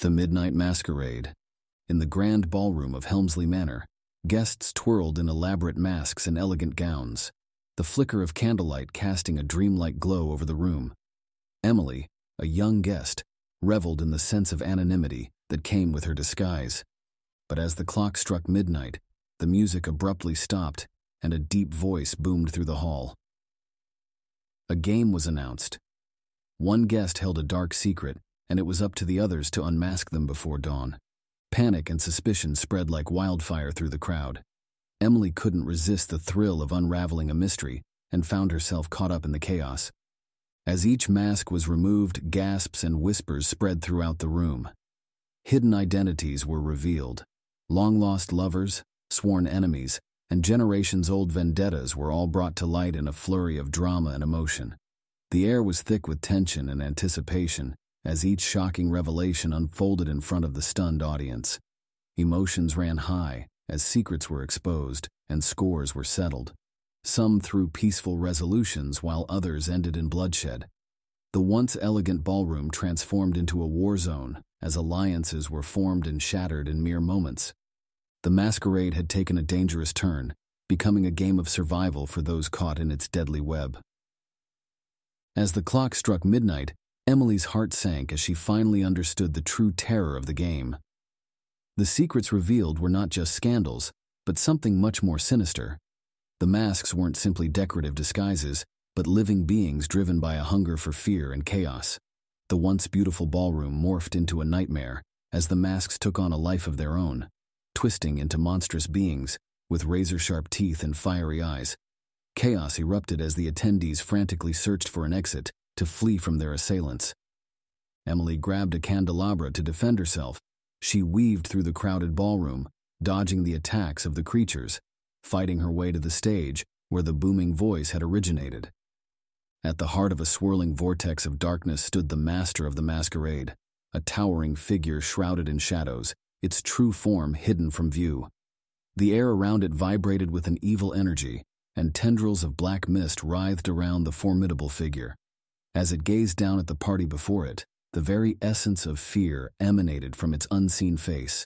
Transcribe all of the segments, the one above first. The Midnight Masquerade. In the grand ballroom of Helmsley Manor, guests twirled in elaborate masks and elegant gowns, the flicker of candlelight casting a dreamlike glow over the room. Emily, a young guest, reveled in the sense of anonymity that came with her disguise. But as the clock struck midnight, the music abruptly stopped and a deep voice boomed through the hall. A game was announced. One guest held a dark secret, and it was up to the others to unmask them before dawn. Panic and suspicion spread like wildfire through the crowd. Emily couldn't resist the thrill of unraveling a mystery and found herself caught up in the chaos. As each mask was removed, gasps and whispers spread throughout the room. Hidden identities were revealed. Long-lost lovers, sworn enemies, and generations-old vendettas were all brought to light in a flurry of drama and emotion. The air was thick with tension and anticipation as each shocking revelation unfolded in front of the stunned audience. Emotions ran high as secrets were exposed and scores were settled, some through peaceful resolutions while others ended in bloodshed. The once elegant ballroom transformed into a war zone as alliances were formed and shattered in mere moments. The masquerade had taken a dangerous turn, becoming a game of survival for those caught in its deadly web. As the clock struck midnight, Emily's heart sank as she finally understood the true terror of the game. The secrets revealed were not just scandals, but something much more sinister. The masks weren't simply decorative disguises, but living beings driven by a hunger for fear and chaos. The once beautiful ballroom morphed into a nightmare as the masks took on a life of their own, twisting into monstrous beings with razor-sharp teeth and fiery eyes. Chaos erupted as the attendees frantically searched for an exit to flee from their assailants. Emily grabbed a candelabra to defend herself. She weaved through the crowded ballroom, dodging the attacks of the creatures, fighting her way to the stage where the booming voice had originated. At the heart of a swirling vortex of darkness stood the master of the masquerade, a towering figure shrouded in shadows, its true form hidden from view. The air around it vibrated with an evil energy, and tendrils of black mist writhed around the formidable figure. As it gazed down at the party before it, the very essence of fear emanated from its unseen face.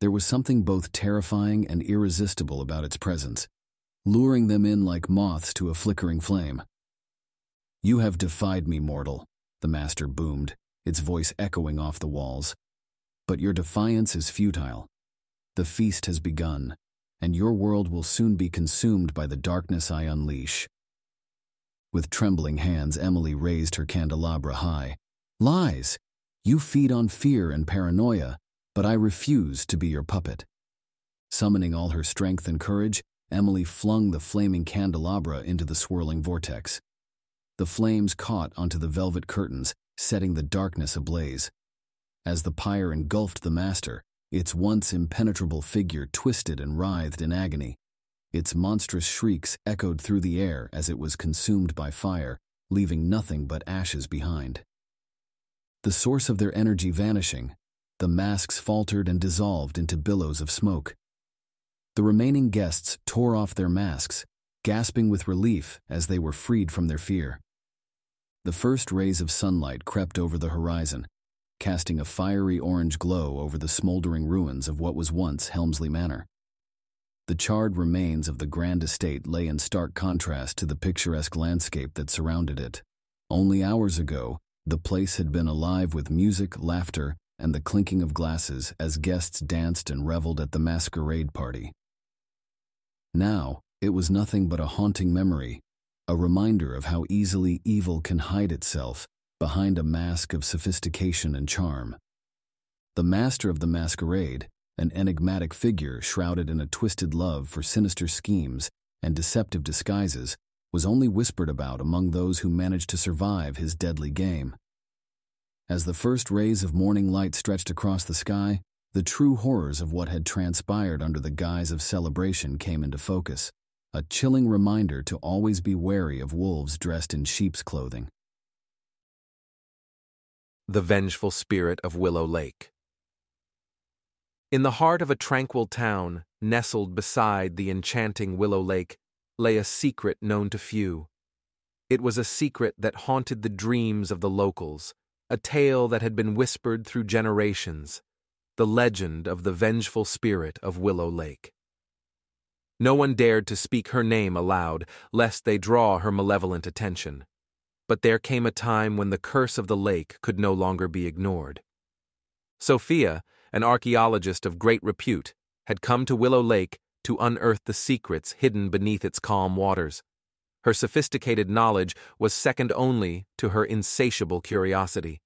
There was something both terrifying and irresistible about its presence, luring them in like moths to a flickering flame. "You have defied me, mortal," the master boomed, its voice echoing off the walls. "But your defiance is futile. The feast has begun, and your world will soon be consumed by the darkness I unleash." With trembling hands, Emily raised her candelabra high. "Lies! You feed on fear and paranoia, but I refuse to be your puppet." Summoning all her strength and courage, Emily flung the flaming candelabra into the swirling vortex. The flames caught onto the velvet curtains, setting the darkness ablaze. As the pyre engulfed the master, its once impenetrable figure twisted and writhed in agony. Its monstrous shrieks echoed through the air as it was consumed by fire, leaving nothing but ashes behind. The source of their energy vanishing, the masks faltered and dissolved into billows of smoke. The remaining guests tore off their masks, gasping with relief as they were freed from their fear. The first rays of sunlight crept over the horizon, casting a fiery orange glow over the smoldering ruins of what was once Helmsley Manor. The charred remains of the grand estate lay in stark contrast to the picturesque landscape that surrounded it. Only hours ago, the place had been alive with music, laughter, and the clinking of glasses as guests danced and reveled at the masquerade party. Now, it was nothing but a haunting memory, a reminder of how easily evil can hide itself behind a mask of sophistication and charm. The master of the masquerade, an enigmatic figure shrouded in a twisted love for sinister schemes and deceptive disguises, was only whispered about among those who managed to survive his deadly game. As the first rays of morning light stretched across the sky, the true horrors of what had transpired under the guise of celebration came into focus, a chilling reminder to always be wary of wolves dressed in sheep's clothing. The Vengeful Spirit of Willow Lake. In the heart of a tranquil town, nestled beside the enchanting Willow Lake, lay a secret known to few. It was a secret that haunted the dreams of the locals, a tale that had been whispered through generations, the legend of the vengeful spirit of Willow Lake. No one dared to speak her name aloud, lest they draw her malevolent attention. But there came a time when the curse of the lake could no longer be ignored. Sophia, an archaeologist of great repute, had come to Willow Lake to unearth the secrets hidden beneath its calm waters. Her sophisticated knowledge was second only to her insatiable curiosity.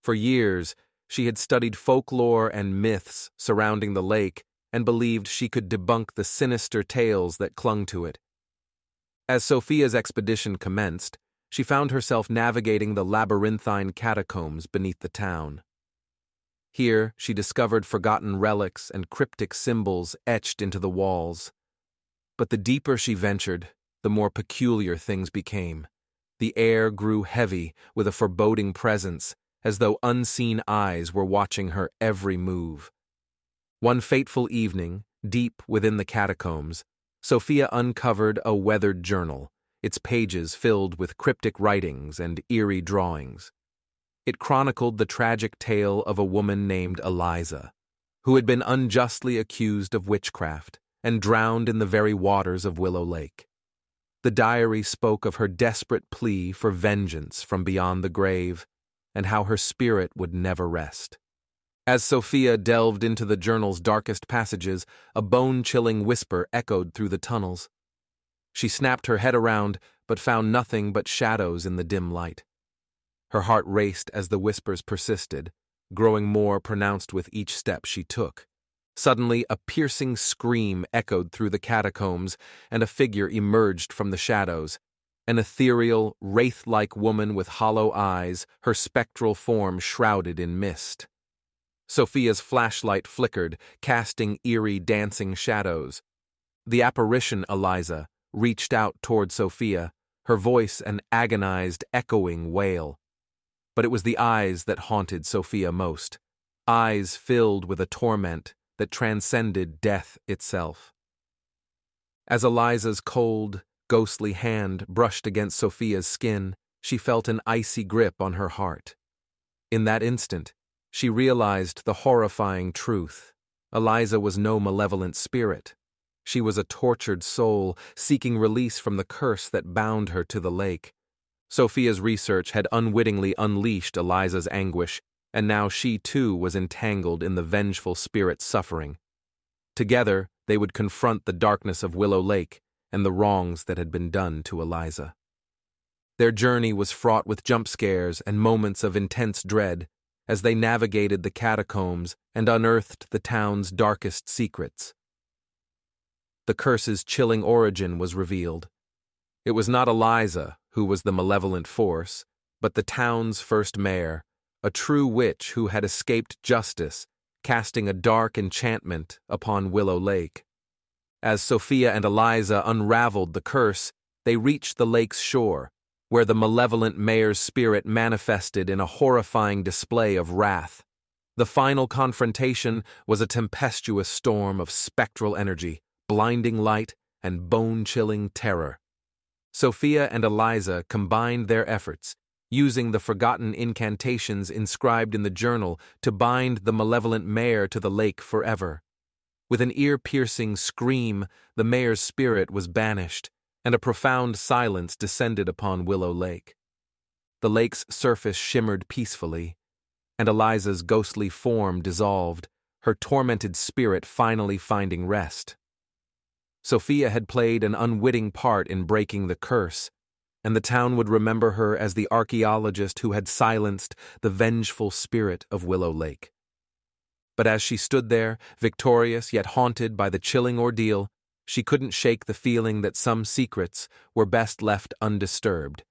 For years, she had studied folklore and myths surrounding the lake and believed she could debunk the sinister tales that clung to it. As Sophia's expedition commenced, she found herself navigating the labyrinthine catacombs beneath the town. Here, she discovered forgotten relics and cryptic symbols etched into the walls. But the deeper she ventured, the more peculiar things became. The air grew heavy with a foreboding presence, as though unseen eyes were watching her every move. One fateful evening, deep within the catacombs, Sophia uncovered a weathered journal, its pages filled with cryptic writings and eerie drawings. It chronicled the tragic tale of a woman named Eliza, who had been unjustly accused of witchcraft and drowned in the very waters of Willow Lake. The diary spoke of her desperate plea for vengeance from beyond the grave and how her spirit would never rest. As Sophia delved into the journal's darkest passages, a bone-chilling whisper echoed through the tunnels. She snapped her head around, but found nothing but shadows in the dim light. Her heart raced as the whispers persisted, growing more pronounced with each step she took. Suddenly, a piercing scream echoed through the catacombs, and a figure emerged from the shadows. An ethereal, wraith-like woman with hollow eyes, her spectral form shrouded in mist. Sophia's flashlight flickered, casting eerie, dancing shadows. The apparition, Eliza, reached out toward Sophia, her voice an agonized, echoing wail. But it was the eyes that haunted Sophia most, eyes filled with a torment that transcended death itself. As Eliza's cold, ghostly hand brushed against Sophia's skin, she felt an icy grip on her heart. In that instant, she realized the horrifying truth. Eliza was no malevolent spirit. She was a tortured soul, seeking release from the curse that bound her to the lake. Sophia's research had unwittingly unleashed Eliza's anguish, and now she too was entangled in the vengeful spirit's suffering. Together, they would confront the darkness of Willow Lake and the wrongs that had been done to Eliza. Their journey was fraught with jump scares and moments of intense dread as they navigated the catacombs and unearthed the town's darkest secrets. The curse's chilling origin was revealed. It was not Eliza who was the malevolent force, but the town's first mayor, a true witch who had escaped justice, casting a dark enchantment upon Willow Lake. As Sophia and Eliza unraveled the curse, they reached the lake's shore, where the malevolent mayor's spirit manifested in a horrifying display of wrath. The final confrontation was a tempestuous storm of spectral energy, blinding light, and bone-chilling terror. Sophia and Eliza combined their efforts, using the forgotten incantations inscribed in the journal to bind the malevolent mayor to the lake forever. With an ear-piercing scream, the mayor's spirit was banished, and a profound silence descended upon Willow Lake. The lake's surface shimmered peacefully, and Eliza's ghostly form dissolved, her tormented spirit finally finding rest. Sophia had played an unwitting part in breaking the curse, and the town would remember her as the archaeologist who had silenced the vengeful spirit of Willow Lake. But as she stood there, victorious yet haunted by the chilling ordeal, she couldn't shake the feeling that some secrets were best left undisturbed,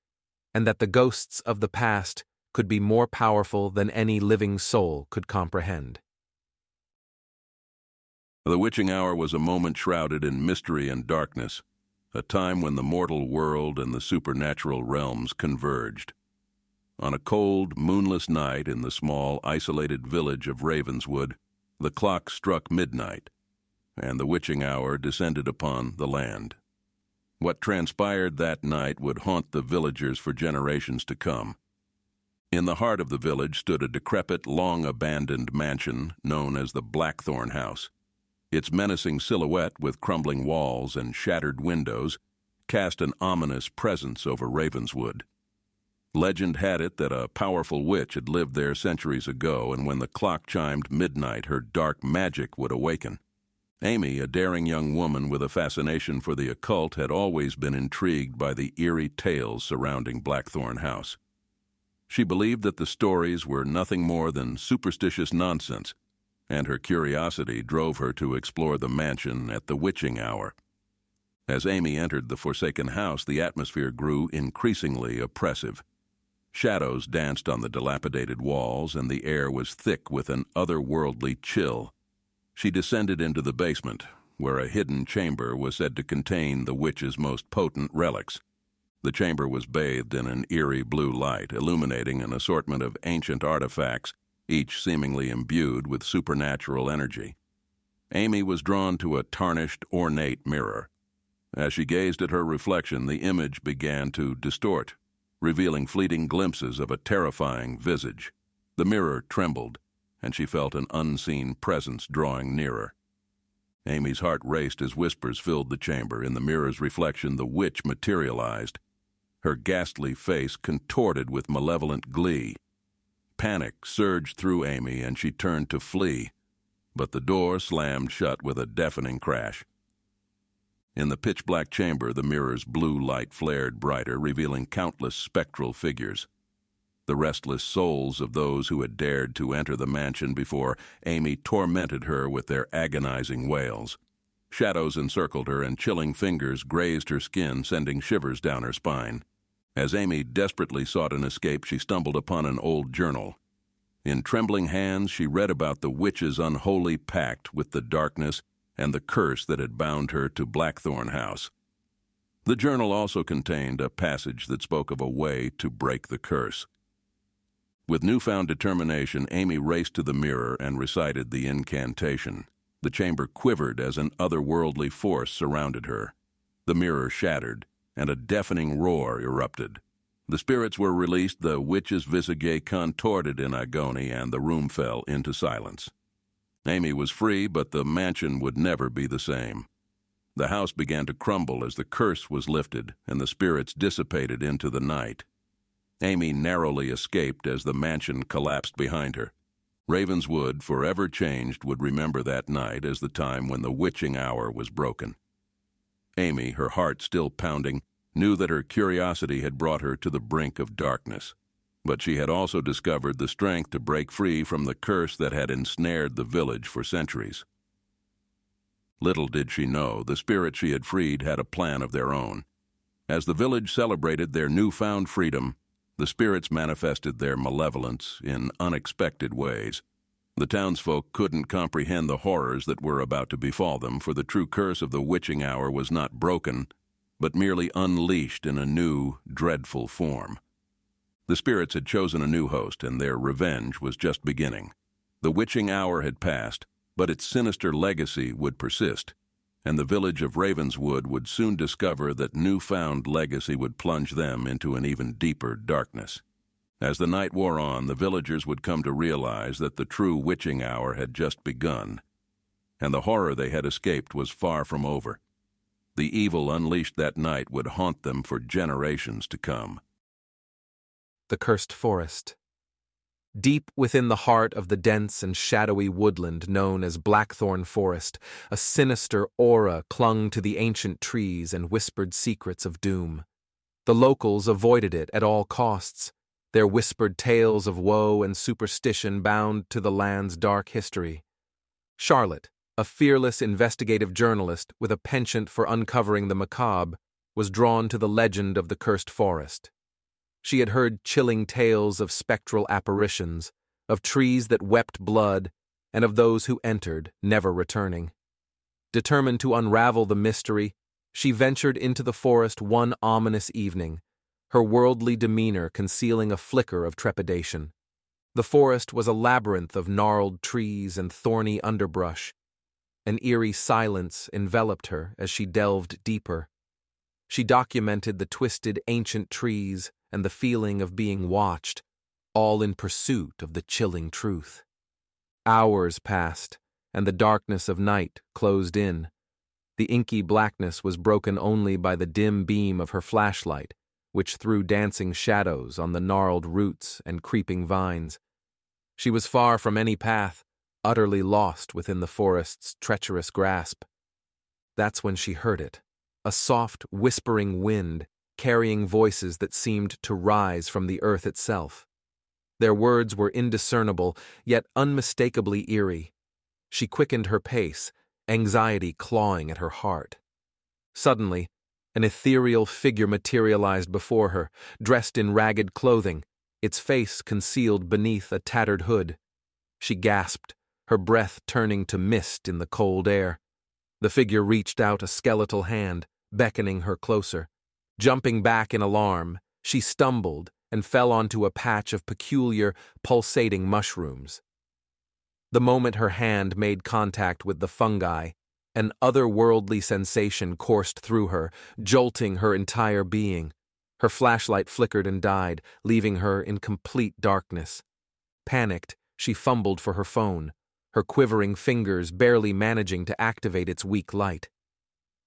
and that the ghosts of the past could be more powerful than any living soul could comprehend. The Witching Hour was a moment shrouded in mystery and darkness, a time when the mortal world and the supernatural realms converged. On a cold, moonless night in the small, isolated village of Ravenswood, the clock struck midnight, and the Witching Hour descended upon the land. What transpired that night would haunt the villagers for generations to come. In the heart of the village stood a decrepit, long-abandoned mansion known as the Blackthorn House. Its menacing silhouette with crumbling walls and shattered windows cast an ominous presence over Ravenswood. Legend had it that a powerful witch had lived there centuries ago, and when the clock chimed midnight, her dark magic would awaken. Amy, a daring young woman with a fascination for the occult, had always been intrigued by the eerie tales surrounding Blackthorn House. She believed that the stories were nothing more than superstitious nonsense, and her curiosity drove her to explore the mansion at the witching hour. As Amy entered the forsaken house, the atmosphere grew increasingly oppressive. Shadows danced on the dilapidated walls, and the air was thick with an otherworldly chill. She descended into the basement, where a hidden chamber was said to contain the witch's most potent relics. The chamber was bathed in an eerie blue light, illuminating an assortment of ancient artifacts, each seemingly imbued with supernatural energy. Amy was drawn to a tarnished, ornate mirror. As she gazed at her reflection, the image began to distort, revealing fleeting glimpses of a terrifying visage. The mirror trembled, and she felt an unseen presence drawing nearer. Amy's heart raced as whispers filled the chamber. In the mirror's reflection, the witch materialized, her ghastly face contorted with malevolent glee. Panic surged through Amy, and she turned to flee, but the door slammed shut with a deafening crash. In the pitch-black chamber, the mirror's blue light flared brighter, revealing countless spectral figures, the restless souls of those who had dared to enter the mansion before Amy tormented her with their agonizing wails. Shadows encircled her, and chilling fingers grazed her skin, sending shivers down her spine. As Amy desperately sought an escape, she stumbled upon an old journal. In trembling hands, she read about the witch's unholy pact with the darkness and the curse that had bound her to Blackthorn House. The journal also contained a passage that spoke of a way to break the curse. With newfound determination, Amy raced to the mirror and recited the incantation. The chamber quivered as an otherworldly force surrounded her. The mirror shattered, and a deafening roar erupted. The spirits were released, the witch's visage contorted in agony, and the room fell into silence. Amy was free, but the mansion would never be the same. The house began to crumble as the curse was lifted, and the spirits dissipated into the night. Amy narrowly escaped as the mansion collapsed behind her. Ravenswood, forever changed, would remember that night as the time when the witching hour was broken. Amy, her heart still pounding, knew that her curiosity had brought her to the brink of darkness, but she had also discovered the strength to break free from the curse that had ensnared the village for centuries. Little did she know, the spirits she had freed had a plan of their own. As the village celebrated their newfound freedom, the spirits manifested their malevolence in unexpected ways. The townsfolk couldn't comprehend the horrors that were about to befall them, for the true curse of the witching hour was not broken, but merely unleashed in a new, dreadful form. The spirits had chosen a new host, and their revenge was just beginning. The witching hour had passed, but its sinister legacy would persist, and the village of Ravenswood would soon discover that newfound legacy would plunge them into an even deeper darkness. As the night wore on, the villagers would come to realize that the true witching hour had just begun, and the horror they had escaped was far from over. The evil unleashed that night would haunt them for generations to come. The Cursed Forest. Deep within the heart of the dense and shadowy woodland known as Blackthorn Forest, a sinister aura clung to the ancient trees and whispered secrets of doom. The locals avoided it at all costs, their whispered tales of woe and superstition bound to the land's dark history. Charlotte, a fearless investigative journalist with a penchant for uncovering the macabre, was drawn to the legend of the Cursed Forest. She had heard chilling tales of spectral apparitions, of trees that wept blood, and of those who entered, never returning. Determined to unravel the mystery, she ventured into the forest one ominous evening, her worldly demeanor concealing a flicker of trepidation. The forest was a labyrinth of gnarled trees and thorny underbrush. An eerie silence enveloped her as she delved deeper. She documented the twisted ancient trees and the feeling of being watched, all in pursuit of the chilling truth. Hours passed, and the darkness of night closed in. The inky blackness was broken only by the dim beam of her flashlight, which threw dancing shadows on the gnarled roots and creeping vines. She was far from any path, utterly lost within the forest's treacherous grasp. That's when she heard it, a soft, whispering wind, carrying voices that seemed to rise from the earth itself. Their words were indiscernible, yet unmistakably eerie. She quickened her pace, anxiety clawing at her heart. Suddenly, an ethereal figure materialized before her, dressed in ragged clothing, its face concealed beneath a tattered hood. She gasped, her breath turning to mist in the cold air. The figure reached out a skeletal hand, beckoning her closer. Jumping back in alarm, she stumbled and fell onto a patch of peculiar, pulsating mushrooms. The moment her hand made contact with the fungi, an otherworldly sensation coursed through her, jolting her entire being. Her flashlight flickered and died, leaving her in complete darkness. Panicked, she fumbled for her phone, her quivering fingers barely managing to activate its weak light.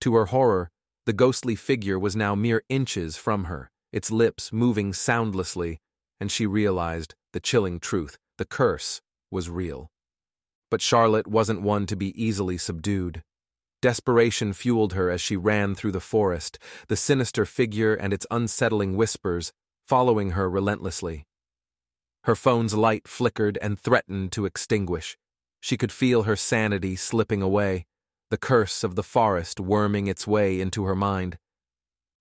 To her horror, the ghostly figure was now mere inches from her, its lips moving soundlessly, and she realized the chilling truth, the curse, was real. But Charlotte wasn't one to be easily subdued. Desperation fueled her as she ran through the forest, the sinister figure and its unsettling whispers following her relentlessly. Her phone's light flickered and threatened to extinguish. She could feel her sanity slipping away, the curse of the forest worming its way into her mind.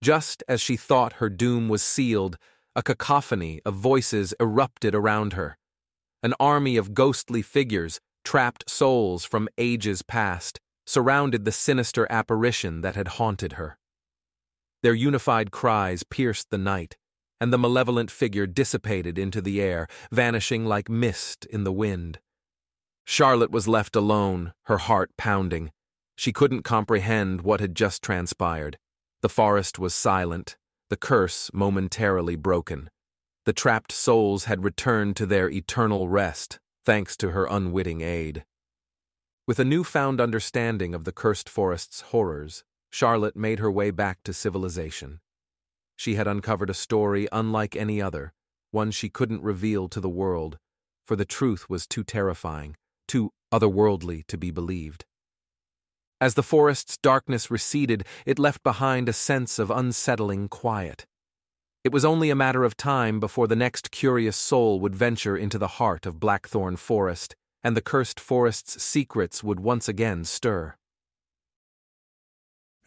Just as she thought her doom was sealed, a cacophony of voices erupted around her. An army of ghostly figures, trapped souls from ages past, surrounded the sinister apparition that had haunted her. Their unified cries pierced the night, and the malevolent figure dissipated into the air, vanishing like mist in the wind. Charlotte was left alone, her heart pounding. She couldn't comprehend what had just transpired. The forest was silent, the curse momentarily broken. The trapped souls had returned to their eternal rest, thanks to her unwitting aid. With a newfound understanding of the Cursed Forest's horrors, Charlotte made her way back to civilization. She had uncovered a story unlike any other, one she couldn't reveal to the world, for the truth was too terrifying, too otherworldly to be believed. As the forest's darkness receded, it left behind a sense of unsettling quiet. It was only a matter of time before the next curious soul would venture into the heart of Blackthorn Forest, and the Cursed Forest's secrets would once again stir.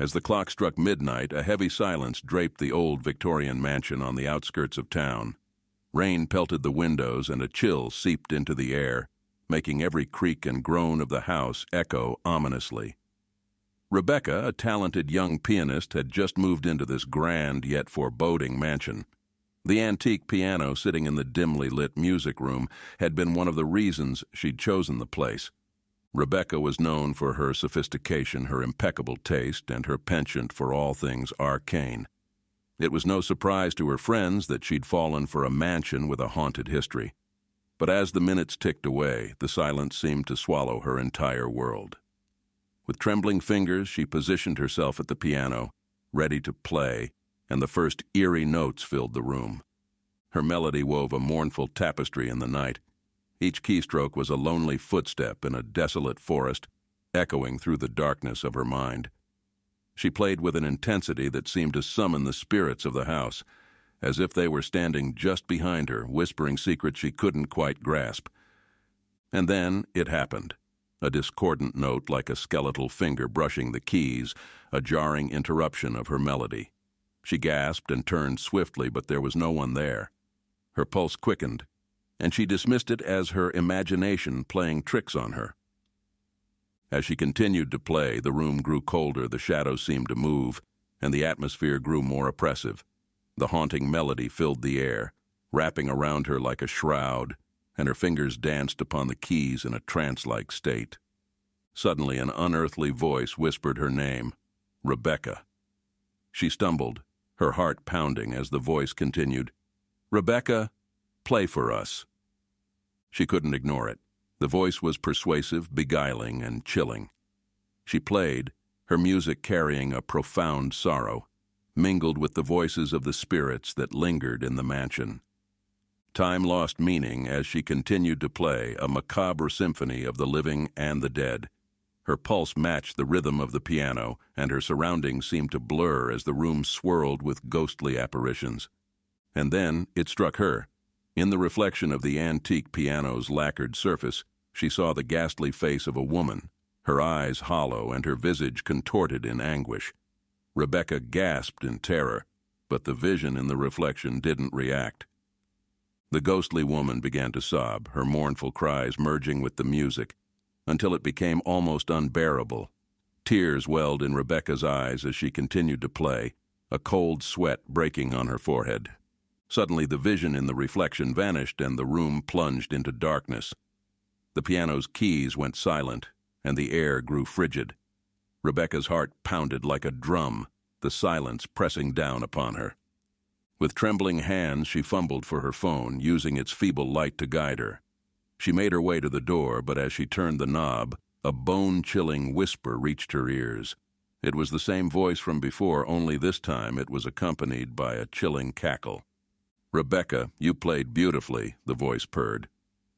As the clock struck midnight, a heavy silence draped the old Victorian mansion on the outskirts of town. Rain pelted the windows and a chill seeped into the air, making every creak and groan of the house echo ominously. Rebecca, a talented young pianist, had just moved into this grand yet foreboding mansion. The antique piano sitting in the dimly lit music room had been one of the reasons she'd chosen the place. Rebecca was known for her sophistication, her impeccable taste, and her penchant for all things arcane. It was no surprise to her friends that she'd fallen for a mansion with a haunted history. But as the minutes ticked away, the silence seemed to swallow her entire world. With trembling fingers, she positioned herself at the piano, ready to play, and the first eerie notes filled the room. Her melody wove a mournful tapestry in the night. Each keystroke was a lonely footstep in a desolate forest, echoing through the darkness of her mind. She played with an intensity that seemed to summon the spirits of the house, as if they were standing just behind her, whispering secrets she couldn't quite grasp. And then it happened. A discordant note like a skeletal finger brushing the keys, a jarring interruption of her melody. She gasped and turned swiftly, but there was no one there. Her pulse quickened, and she dismissed it as her imagination playing tricks on her. As she continued to play, the room grew colder, the shadows seemed to move, and the atmosphere grew more oppressive. The haunting melody filled the air, wrapping around her like a shroud, and her fingers danced upon the keys in a trance-like state. Suddenly, an unearthly voice whispered her name, Rebecca. She stumbled, her heart pounding as the voice continued, "Rebecca, Play for us." She couldn't ignore it. The voice was persuasive, beguiling, and chilling. She played, her music carrying a profound sorrow, mingled with the voices of the spirits that lingered in the mansion. Time lost meaning as she continued to play, a macabre symphony of the living and the dead. Her pulse matched the rhythm of the piano, and her surroundings seemed to blur as the room swirled with ghostly apparitions. And then it struck her. In the reflection of the antique piano's lacquered surface, she saw the ghastly face of a woman, her eyes hollow and her visage contorted in anguish. Rebecca gasped in terror, but the vision in the reflection didn't react. The ghostly woman began to sob, her mournful cries merging with the music, until it became almost unbearable. Tears welled in Rebecca's eyes as she continued to play, a cold sweat breaking on her forehead. Suddenly, the vision in the reflection vanished and the room plunged into darkness. The piano's keys went silent, and the air grew frigid. Rebecca's heart pounded like a drum, the silence pressing down upon her. With trembling hands, she fumbled for her phone, using its feeble light to guide her. She made her way to the door, but as she turned the knob, a bone-chilling whisper reached her ears. It was the same voice from before, only this time it was accompanied by a chilling cackle. "Rebecca, you played beautifully," the voice purred.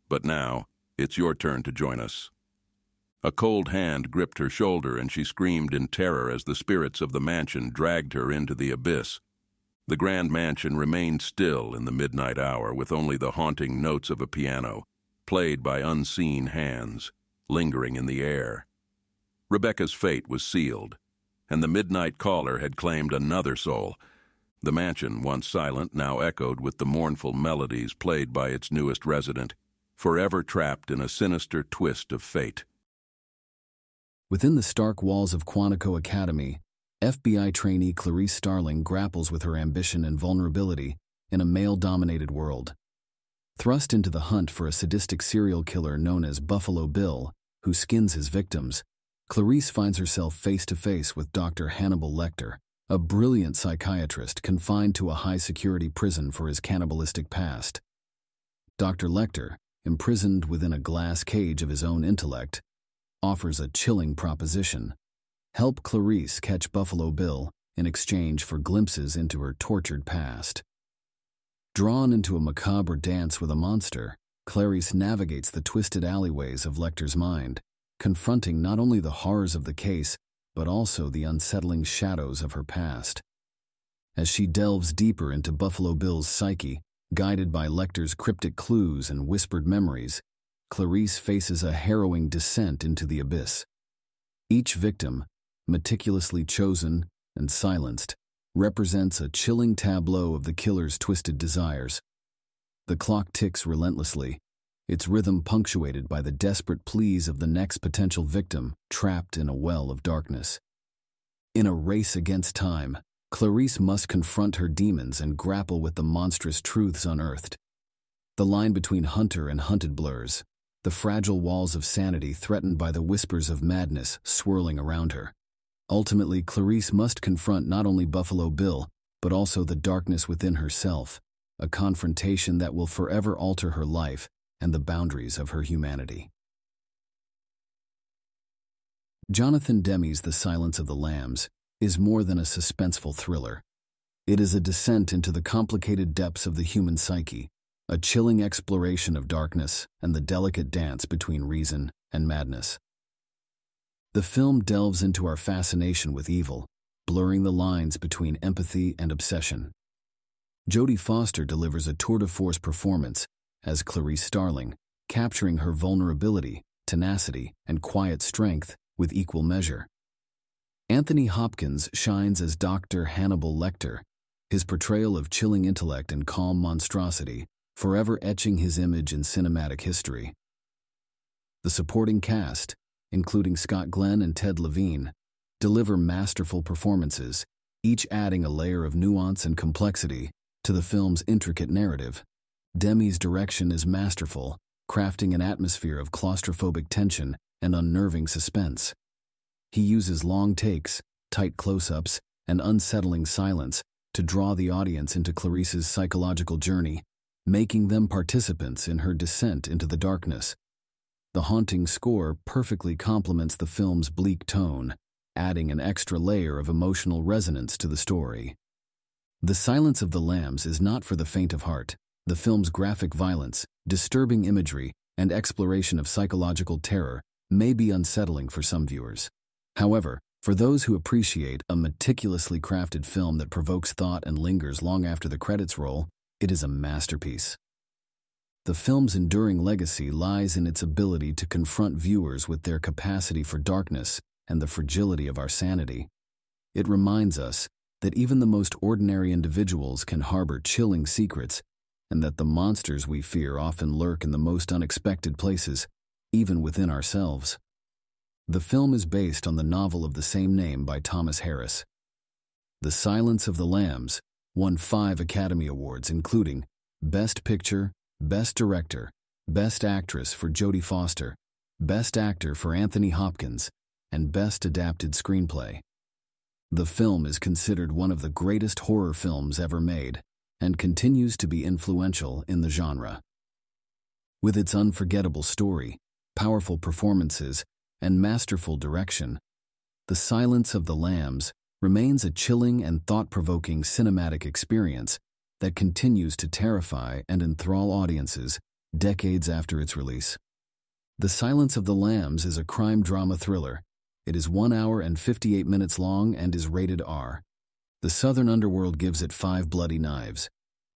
"But now, it's your turn to join us." A cold hand gripped her shoulder, and she screamed in terror as the spirits of the mansion dragged her into the abyss. The grand mansion remained still in the midnight hour, with only the haunting notes of a piano, played by unseen hands, lingering in the air. Rebecca's fate was sealed, and the midnight caller had claimed another soul. The mansion, once silent, now echoed with the mournful melodies played by its newest resident, forever trapped in a sinister twist of fate. Within the stark walls of Quantico Academy, FBI trainee Clarice Starling grapples with her ambition and vulnerability in a male-dominated world. Thrust into the hunt for a sadistic serial killer known as Buffalo Bill, who skins his victims, Clarice finds herself face-to-face with Dr. Hannibal Lecter, a brilliant psychiatrist confined to a high-security prison for his cannibalistic past. Dr. Lecter, imprisoned within a glass cage of his own intellect, offers a chilling proposition: help Clarice catch Buffalo Bill in exchange for glimpses into her tortured past. Drawn into a macabre dance with a monster, Clarice navigates the twisted alleyways of Lecter's mind, confronting not only the horrors of the case, but also the unsettling shadows of her past. As she delves deeper into Buffalo Bill's psyche, guided by Lecter's cryptic clues and whispered memories, Clarice faces a harrowing descent into the abyss. Each victim, meticulously chosen and silenced, represents a chilling tableau of the killer's twisted desires. The clock ticks relentlessly, its rhythm punctuated by the desperate pleas of the next potential victim trapped in a well of darkness. In a race against time, Clarice must confront her demons and grapple with the monstrous truths unearthed. The line between hunter and hunted blurs, the fragile walls of sanity threatened by the whispers of madness swirling around her. Ultimately, Clarice must confront not only Buffalo Bill, but also the darkness within herself, a confrontation that will forever alter her life and the boundaries of her humanity. Jonathan Demme's The Silence of the Lambs is more than a suspenseful thriller. It is a descent into the complicated depths of the human psyche, a chilling exploration of darkness and the delicate dance between reason and madness. The film delves into our fascination with evil, blurring the lines between empathy and obsession. Jodie Foster delivers a tour de force performance as Clarice Starling, capturing her vulnerability, tenacity, and quiet strength with equal measure. Anthony Hopkins shines as Dr. Hannibal Lecter, his portrayal of chilling intellect and calm monstrosity, forever etching his image in cinematic history. The supporting cast, including Scott Glenn and Ted Levine, deliver masterful performances, each adding a layer of nuance and complexity to the film's intricate narrative. Demme's direction is masterful, crafting an atmosphere of claustrophobic tension and unnerving suspense. He uses long takes, tight close-ups, and unsettling silence to draw the audience into Clarice's psychological journey, making them participants in her descent into the darkness. The haunting score perfectly complements the film's bleak tone, adding an extra layer of emotional resonance to the story. The Silence of the Lambs is not for the faint of heart. The film's graphic violence, disturbing imagery, and exploration of psychological terror may be unsettling for some viewers. However, for those who appreciate a meticulously crafted film that provokes thought and lingers long after the credits roll, it is a masterpiece. The film's enduring legacy lies in its ability to confront viewers with their capacity for darkness and the fragility of our sanity. It reminds us that even the most ordinary individuals can harbor chilling secrets, and that the monsters we fear often lurk in the most unexpected places, even within ourselves. The film is based on the novel of the same name by Thomas Harris. The Silence of the Lambs won 5 Academy Awards, including Best Picture, Best Director, Best Actress for Jodie Foster, Best Actor for Anthony Hopkins, and Best Adapted Screenplay. The film is considered one of the greatest horror films ever made and continues to be influential in the genre. With its unforgettable story, powerful performances, and masterful direction, The Silence of the Lambs remains a chilling and thought-provoking cinematic experience that continues to terrify and enthrall audiences decades after its release. The Silence of the Lambs is a crime drama thriller. It is 1 hour and 58 minutes long and is rated R. The Southern Underworld gives it 5 bloody knives.